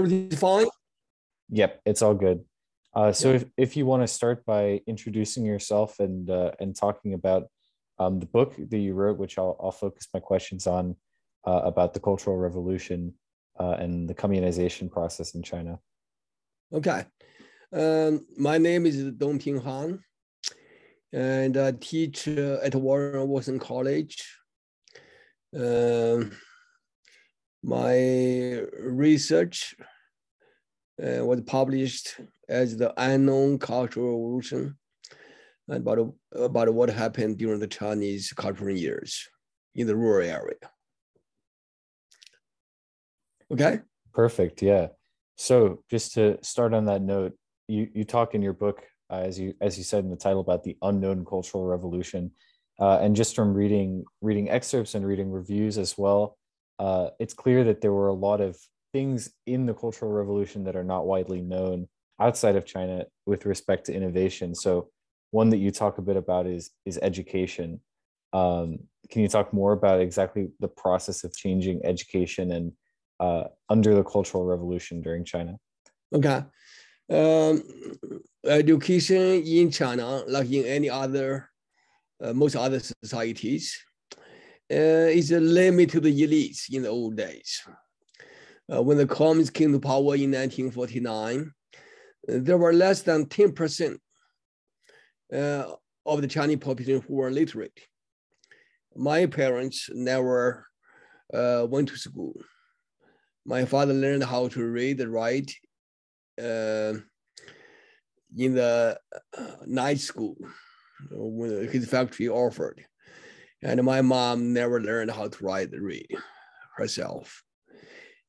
Everything's falling? Yep, it's all good. So if you want to start by introducing yourself and talking about the book that you wrote, which I'll focus my questions on about the Cultural Revolution and the communization process in China. Okay. My name is Dong-Ping Han, and I teach at Warren Wilson College. My research was published as The Unknown Cultural Revolution, about what happened during the Chinese cultural years in the rural area. Okay? Perfect, yeah. So just to start on that note, you talk in your book, as you said in the title, about the unknown cultural revolution. And just from reading excerpts and reading reviews as well, it's clear that there were a lot of things in the Cultural Revolution that are not widely known outside of China with respect to innovation. So one that you talk a bit about is education. Can you talk more about exactly the process of changing education and under the Cultural Revolution during China? Okay. Education in China, like in any other, most other societies, is a limit to the elites in the old days. When the communists came to power in 1949, there were less than 10% of the Chinese population who were literate. My parents never went to school. My father learned how to read and write in the night school when his factory offered. And my mom never learned how to write and read herself.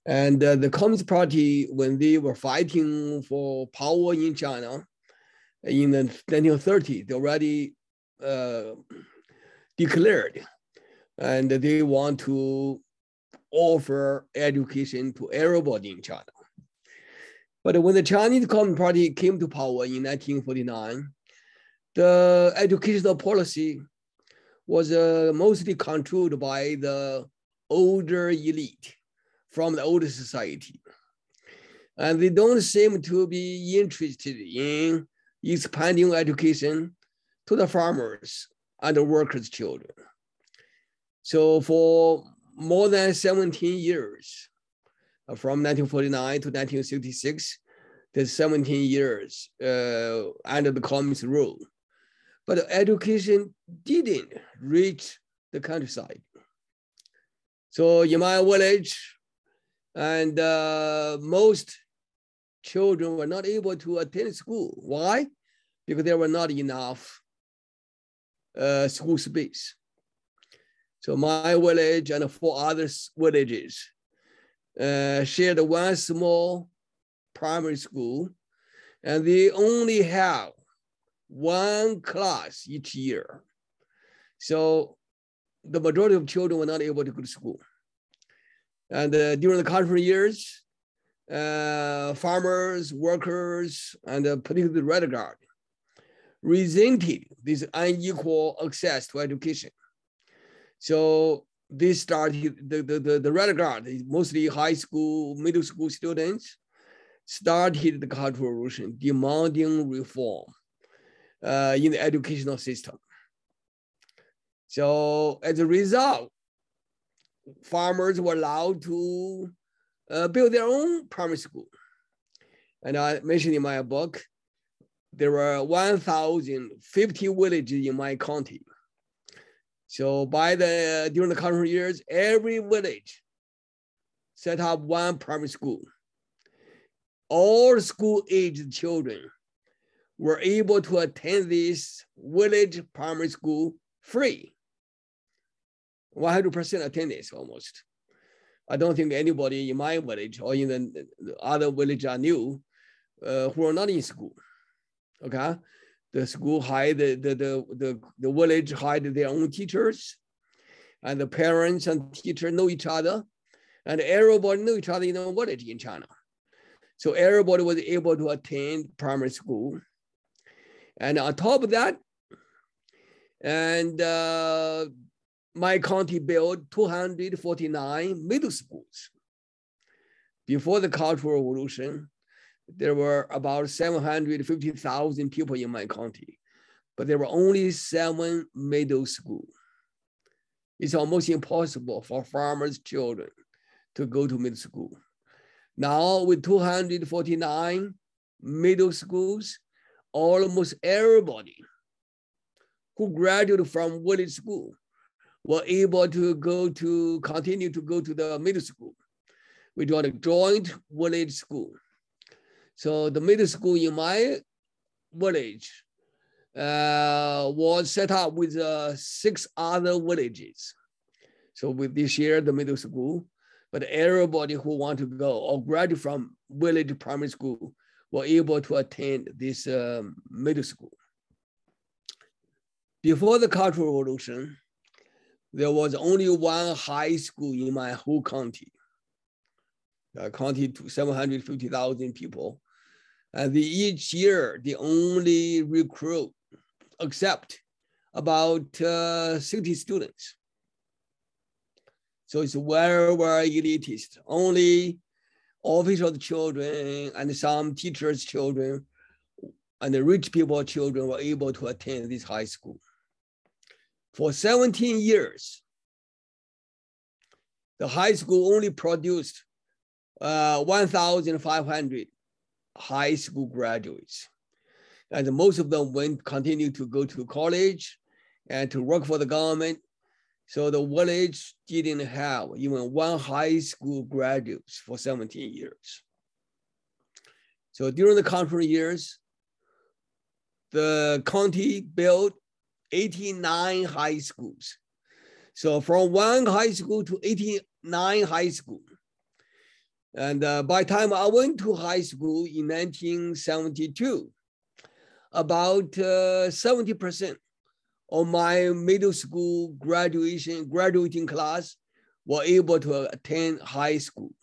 And the Communist Party, when they were fighting for power in China in the 1930s, they already declared, and they want to offer education to everybody in China. But when the Chinese Communist Party came to power in 1949, the educational policy was mostly controlled by the older elite from the older society. And they don't seem to be interested in expanding education to the farmers and the workers' children. So for more than 17 years, from 1949 to 1966, there's 17 years under the communist rule. But education didn't reach the countryside. So in my village, and most children were not able to attend school. Why? Because there were not enough school space. So my village and four other villages shared one small primary school, and they only have one class each year. So the majority of children were not able to go to school. And during the cultural years, farmers, workers, and particularly the Red Guard resented this unequal access to education. So they started, the Red Guard, mostly high school, middle school students, started the Cultural Revolution, demanding reform in the educational system. So as a result, farmers were allowed to build their own primary school. And I mentioned in my book, there were 1,050 villages in my county. So during the cultural years, every village set up one primary school. All school-aged children were able to attend this village primary school free. 100% attendance almost. I don't think anybody in my village or in the other village I knew who are not in school, okay? The school hired, the village hired their own teachers, and the parents and teachers know each other, and everybody knew each other in the village in China. So everybody was able to attend primary school. And on top of that, my county built 249 middle schools Before the Cultural Revolution, there were about 750,000 people in my county, but there were only 7 middle schools. It's almost impossible for farmers' children to go to middle school. Now with 249 middle schools, almost everybody who graduated from village school were able to continue to go to the middle school. We got a joint village school. So the middle school in my village was set up with 6 other villages. So with this year, the middle school, but everybody who want to go or graduate from village primary school were able to attend this middle school. Before the Cultural Revolution, there was only 1 high school in my whole county. The county to 750,000 people. And each year, they only recruit, accept about 60 students. So it's very, very elitist. Only official children and some teachers' children and the rich people's children were able to attend this high school. For 17 years, the high school only produced 1,500 high school graduates. And most of them continued to go to college and to work for the government. So the village didn't have even 1 high school graduate for 17 years. So during the Cultural years, the county built 89 high schools. So from 1 high school to 89 high school. And by the time I went to high school in 1972, about 70% of my middle school graduating class were able to attend high school.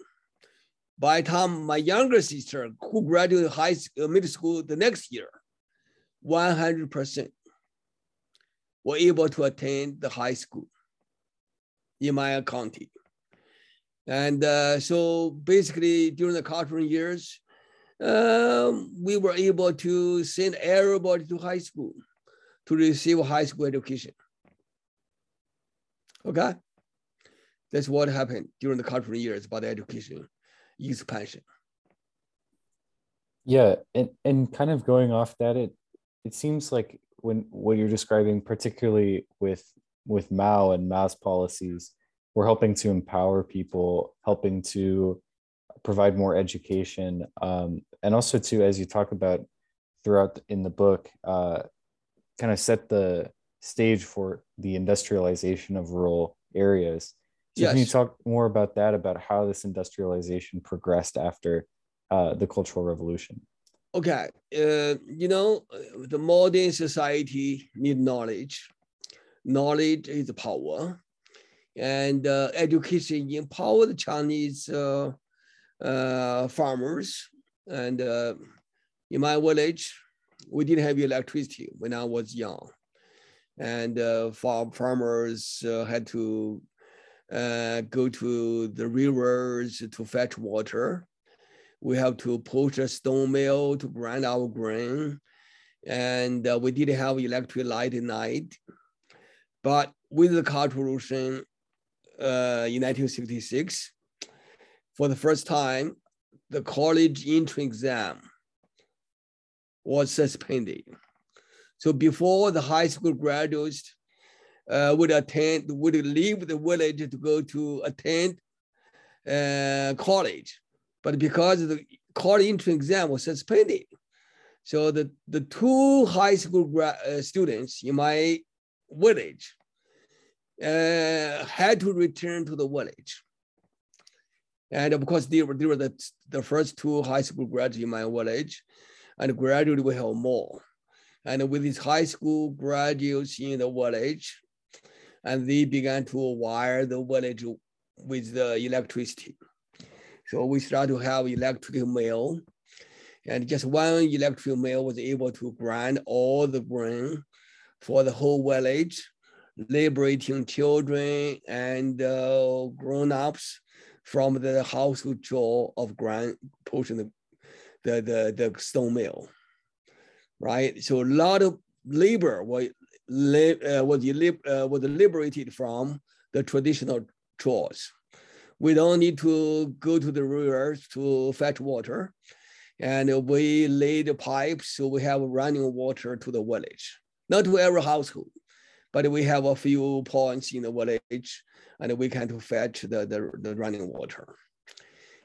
By the time my younger sister, who graduated middle school the next year, 100% were able to attend the high school in my county. And so basically during the Cultural years, we were able to send everybody to high school to receive high school education. Okay? That's what happened during the Cultural years about education expansion. Yeah, and kind of going off that, it seems like when what you're describing, particularly with Mao and Mao's policies, we're helping to empower people, helping to provide more education, and also to, as you talk about throughout in the book, kind of set the stage for the industrialization of rural areas. So yes. Can you talk more about that, about how this industrialization progressed after the Cultural Revolution? Okay, the modern society needs knowledge. Knowledge is power. And education empowered Chinese farmers. And in my village, we didn't have electricity when I was young. And farmers had to go to the rivers to fetch water. We have to push a stone mill to grind our grain. And we didn't have electric light at night. But with the Cultural Revolution, in 1966, for the first time, the college entrance exam was suspended. So before, the high school graduates would leave the village to go to attend college. But because the college entrance exam was suspended, so the 2 high school students in my village had to return to the village. And of course, they were the first 2 high school graduates in my village, and gradually we have more. And with these high school graduates in the village, and they began to wire the village with the electricity. So we started to have electric mill, and just 1 electric mill was able to grind all the grain for the whole village, liberating children and grown-ups from the household chore of grand pushing the stone mill, right? So a lot of labor was liberated from the traditional chores. We don't need to go to the rivers to fetch water. And we lay the pipes, so we have running water to the village. Not to every household, but we have a few points in the village, and we can fetch the running water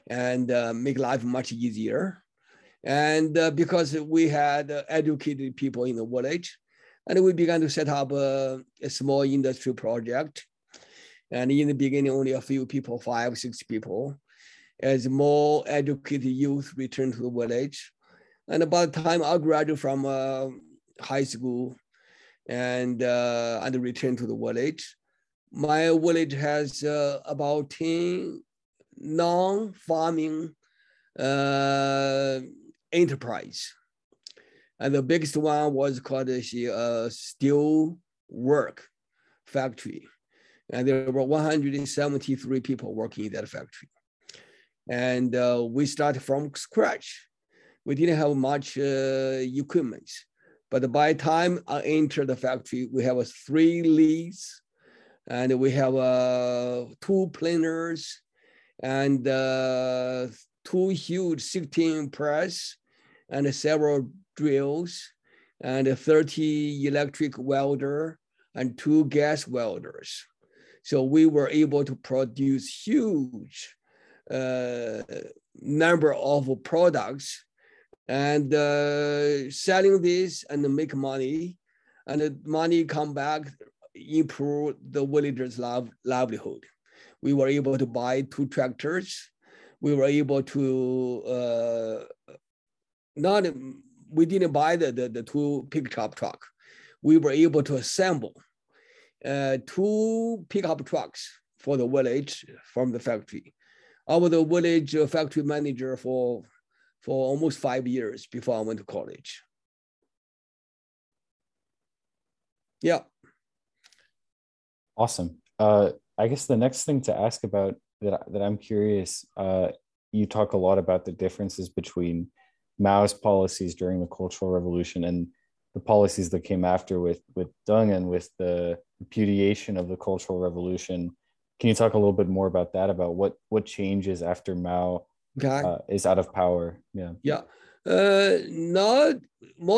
and make life much easier. And because we had educated people in the village, and we began to set up a small industry project. And in the beginning, only a few people, 5 or 6 people. As more educated youth return to the village. And by the time I graduated from high school and returned to the village, my village has about 10 non-farming enterprise. And the biggest one was called a steel work factory. And there were 173 people working in that factory. And we started from scratch. We didn't have much equipment, but by the time I entered the factory, we have 3 leads, and we have 2 planers, and 2 huge 16 press, and several drills, and 30 electric welder, and 2 gas welders. So we were able to produce huge number of products and selling this and make money, and the money come back, improve the villagers' livelihood. We were able to buy 2 tractors. We were able to we didn't buy the 2 pickup truck. We were able to assemble 2 pickup trucks for the village from the factory. I was a village factory manager for almost 5 years before I went to college. Yeah. Awesome. I guess the next thing to ask about that I'm curious, you talk a lot about the differences between Mao's policies during the Cultural Revolution and the policies that came after with Deng and with the repudiation of the Cultural Revolution. Can you talk a little bit more about that, about what changes after Mao is out of power? Yeah. Yeah. Mao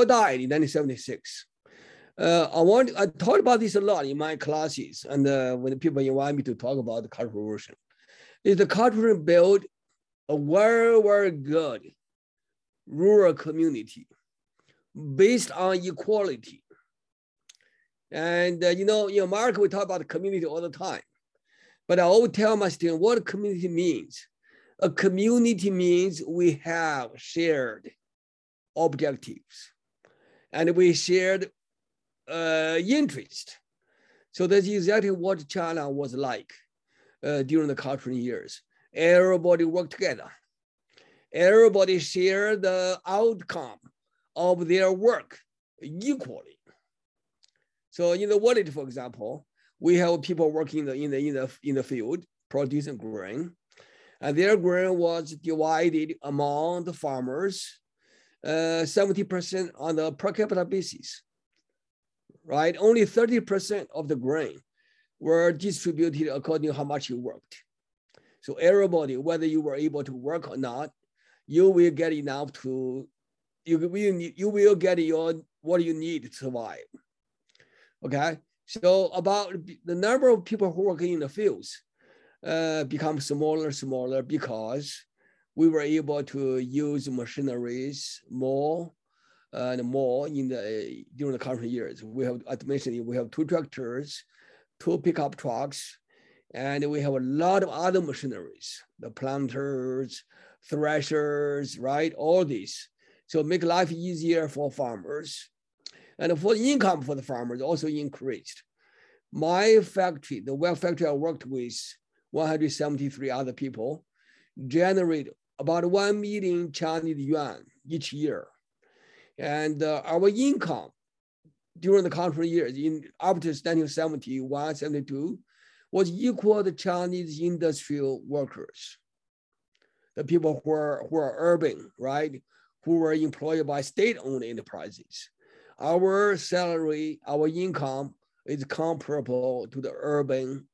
died in 1976. I thought about this a lot in my classes, and when people invite me to talk about the Cultural Revolution. Is the cultural built a very, very good rural community based on equality. And, in America, we talk about the community all the time. But I always tell my students what a community means. A community means we have shared objectives and we shared interest. So that's exactly what China was like during the Cultural years. Everybody worked together. Everybody shared the outcome of their work equally. So in the village, for example, we have people working in the field producing grain, and their grain was divided among the farmers, 70% on the per capita basis, right? Only 30% of the grain were distributed according to how much you worked. So everybody, whether you were able to work or not, you will get enough to you will get what you need to survive. Okay. So about the number of people who work in the fields become smaller and smaller because we were able to use machineries more and more during the Cultural years. We have, as mentioned, we have 2 tractors, 2 pickup trucks, and we have a lot of other machineries, the planters, threshers, right? All these. So make life easier for farmers. And for income for the farmers also increased. My factory, the web factory I worked with 173 other people, generate about 1 million Chinese yuan each year. And our income during the Cultural years, after 1971, 1972, was equal to Chinese industrial workers, the people who are urban, right? Who were employed by state-owned enterprises. Our salary, our income is comparable to the urban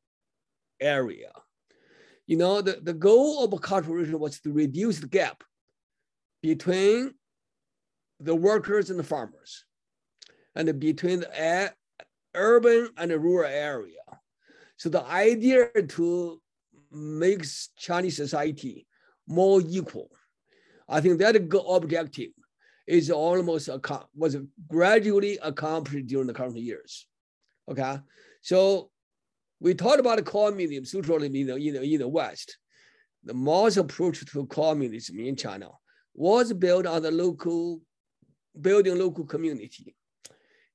area. You know, the goal of Cultural Revolution was to reduce the gap between the workers and the farmers, and between the urban and the rural area. So the idea to make Chinese society more equal, I think that objective is almost was gradually accomplished during the current years. Okay, so we talked about communism, socialism in the West. The Mao's approach to communism in China was built on the building local community,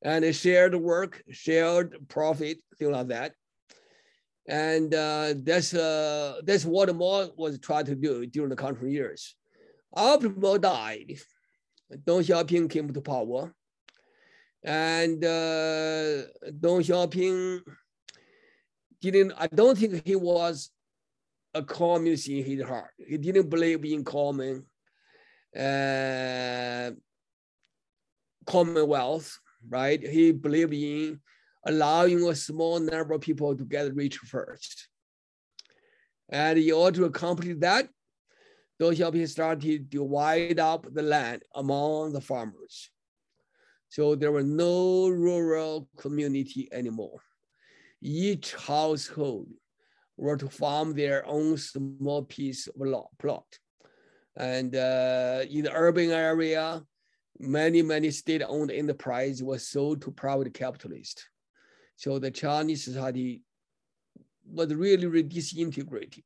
and a shared work, shared profit, things like that. And that's what Mao was trying to do during the country years. After Mao died, Deng Xiaoping came to power. And Deng Xiaoping I don't think he was a communist in his heart. He didn't believe in commonwealth, right? He believed in allowing a small number of people to get rich first. And in order to accomplish that, Deng Xiaoping started to divide up the land among the farmers. So there were no rural community anymore. Each household were to farm their own small piece of plot. And in the urban area, many state-owned enterprises were sold to private capitalists. So the Chinese society was really disintegrated,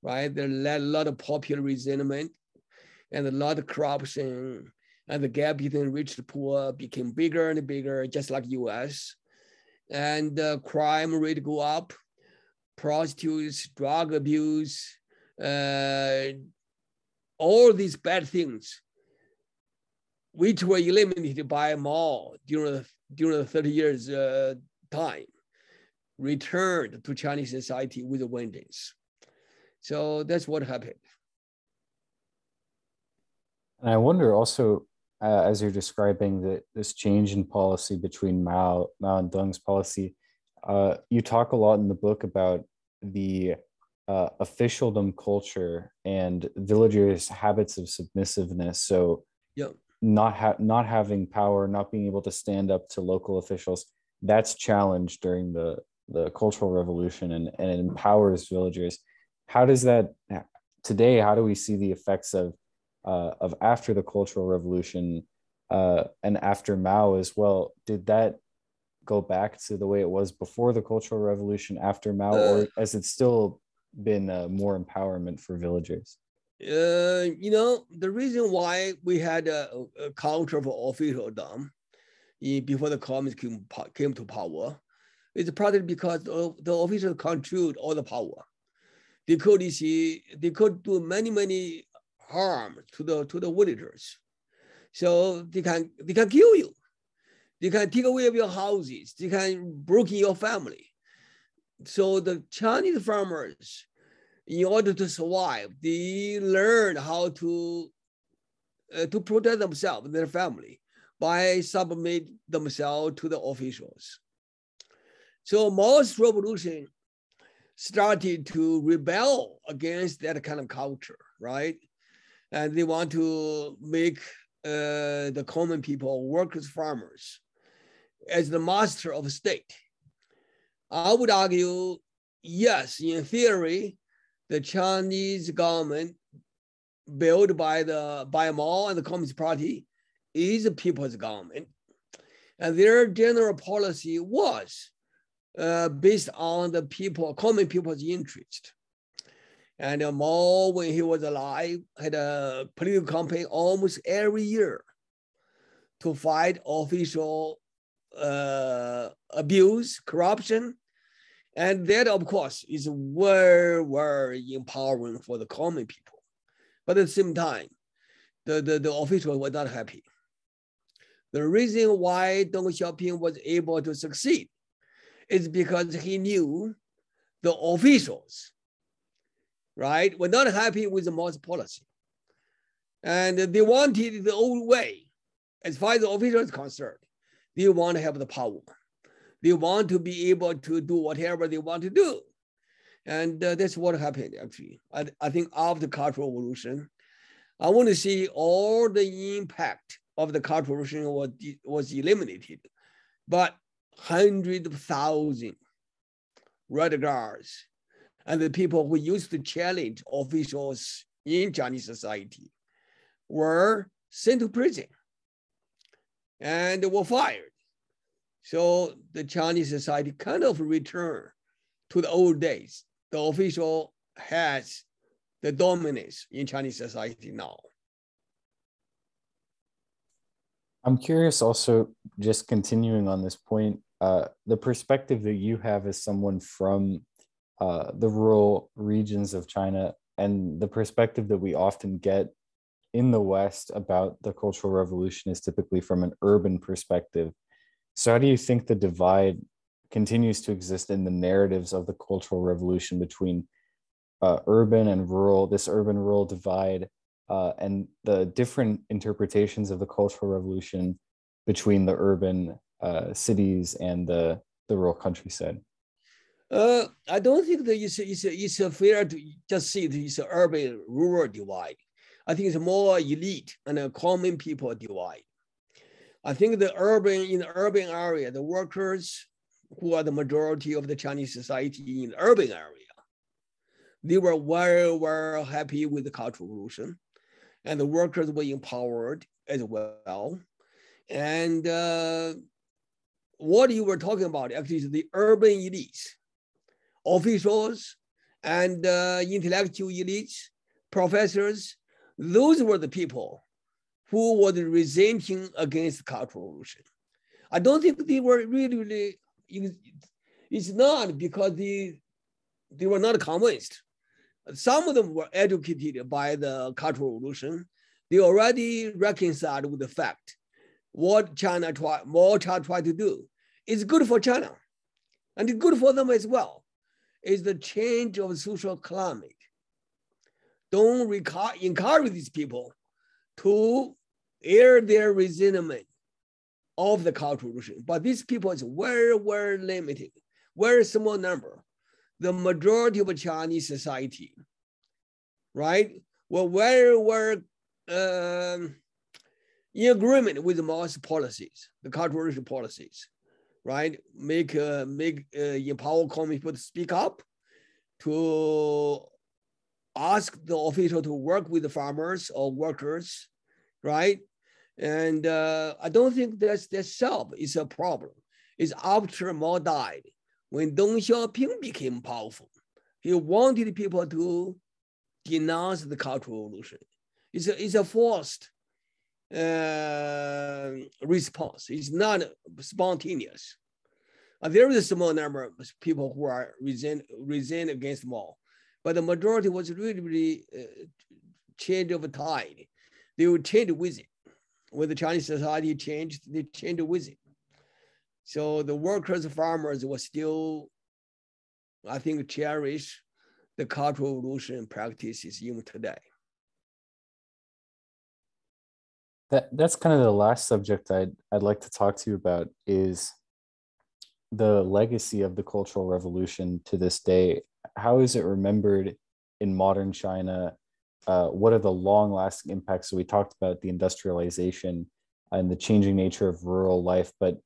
right? There led a lot of popular resentment and a lot of corruption, and the gap between rich and poor became bigger and bigger, just like US. And the crime rate go up, prostitutes, drug abuse, all these bad things, which were eliminated by Mao during the 30 years time, returned to Chinese society with a vengeance. So that's what happened. And I wonder also, as you're describing this change in policy between Mao and Deng's policy, you talk a lot in the book about the officialdom culture and villagers' habits of submissiveness. So yeah. Not having power, not being able to stand up to local officials, that's challenged during the Cultural Revolution, and it empowers villagers. How does that today? How do we see the effects of after the Cultural Revolution and after Mao as well? Did that go back to the way it was before the Cultural Revolution after Mao, or has it still been more empowerment for villagers? You know, the reason why we had a culture of officialdom before the communists came to power is partly because the officials controlled all the power. They could do many harm to the villagers. So they can kill you. They can take away your houses. They can break in your family. So the Chinese farmers, in order to survive, they learned how to protect themselves and their family by submitting themselves to the officials. So Mao's revolution started to rebel against that kind of culture, right? And they want to make the common people, workers, farmers, as the master of state. I would argue, yes, in theory, the Chinese government built by Mao and the Communist Party is a people's government. And their general policy was based on the people, common people's interest. And Mao, when he was alive, had a political campaign almost every year to fight official abuse, corruption. And that, of course, is very empowering for the common people. But at the same time, the officials were not happy. The reason why Deng Xiaoping was able to succeed is because he knew the officials, right, were not happy with Mao's policy. And they wanted the old way. As far as the officials are concerned, they want to have the power. They want to be able to do whatever they want to do. And that's what happened, actually. I think after the Cultural Revolution, I want to see all the impact of the Cultural Revolution was eliminated. But hundreds of thousands Red Guards and the people who used to challenge officials in Chinese society were sent to prison and were fired. So the Chinese society kind of returned to the old days. The official has the dominance in Chinese society now. I'm curious also, just continuing on this point, the perspective that you have as someone from the rural regions of China and the perspective that we often get in the West about the Cultural Revolution is typically from an urban perspective. So how do you think the divide continues to exist in the narratives of the Cultural Revolution between urban and rural, this urban-rural divide, and the different interpretations of the Cultural Revolution between the urban cities and the rural countryside? I don't think that it's fair to just say it's an urban-rural divide. I think it's more elite and a common people divide. I think in the urban area, the workers who are the majority of the Chinese society in the urban area, they were very, very happy with the Cultural Revolution, and the workers were empowered as well. And what you were talking about actually is the urban elites, officials and intellectual elites, professors. Those were the people who were resenting against the Cultural Revolution. I don't think they were really, it's not because they were not convinced. Some of them were educated by the Cultural Revolution. They already reconciled with the fact what Mao tried to do is good for China and good for them as well. It's the change of social climate. Don't encourage these people to air their resentment of the Cultural Revolution. But these people is very, very limited, very small number. The majority of Chinese society, right, were very, very in agreement with Mao's policies, the Cultural Revolution policies, right? Empower common people to speak up, to ask the official to work with the farmers or workers, right? And I don't think that itself is a problem. It's after Mao died, when Deng Xiaoping became powerful, he wanted people to denounce the Cultural Revolution. It's a forced response. It's not spontaneous. There is a small number of people who are resent against Mao. But the majority was really change of tide. They would change with it. When the Chinese society changed, they changed with it. So the workers and farmers were still, I think, cherish the Cultural Revolution practices even today. That's kind of the last subject I'd like to talk to you about is the legacy of the Cultural Revolution to this day. How is it remembered in modern China? What are the long-lasting impacts? So we talked about the industrialization and the changing nature of rural life, but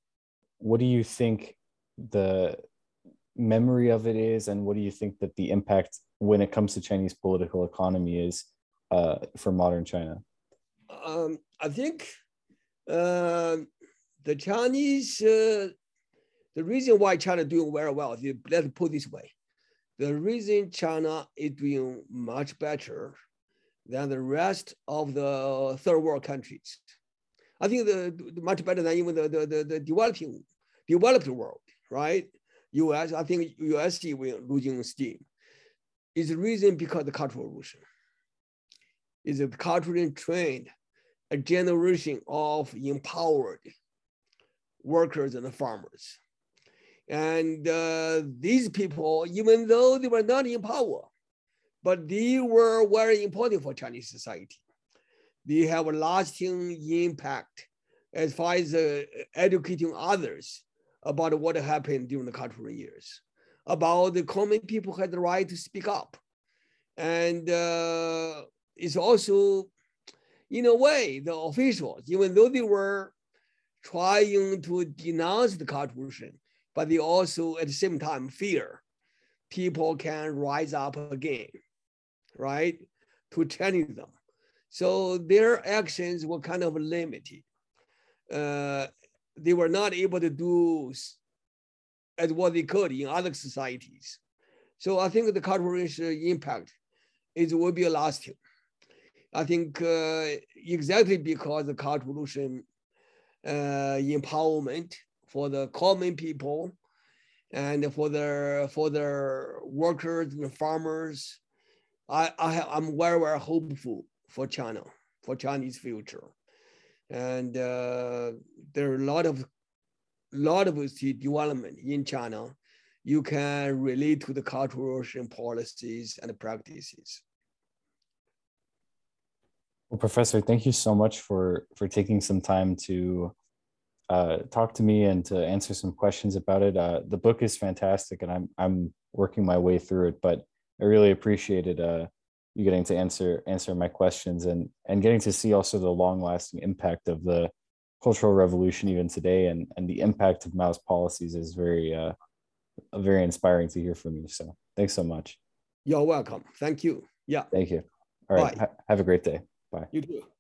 what do you think the memory of it is, and what do you think that the impact when it comes to Chinese political economy is for modern China? I think the Chinese, the reason why China is doing very well, let's put it this way, the reason China is doing much better than the rest of the third world countries, I think much better than even the developed world, right? US, I think US will losing steam. Is the reason because the Cultural Revolution. Is a culturally trained, a generation of empowered workers and farmers. And these people, even though they were not in power, but they were very important for Chinese society. They have a lasting impact as far as educating others about what happened during the Cultural Years, about the common people had the right to speak up. And it's also, in a way, the officials, even though they were trying to denounce the contribution, but they also, at the same time, fear people can rise up again, right, to challenge them. So their actions were kind of limited. They were not able to do as what they could in other societies. So I think the cultural impact will be lasting. I think exactly because the Cultural Revolution empowerment for the common people and for their workers and farmers, I'm very, very hopeful for China, for Chinese future. And there are a lot of development in China. You can relate to the Cultural Revolution policies and practices. Well, Professor, thank you so much for taking some time to talk to me and to answer some questions about it. The book is fantastic, and I'm working my way through it, but I really appreciated you getting to answer my questions and getting to see also the long-lasting impact of the Cultural Revolution even today, and the impact of Mao's policies is very inspiring to hear from you. So thanks so much. You're welcome. Thank you. Yeah. Thank you. All right. Have a great day. Bye. You too.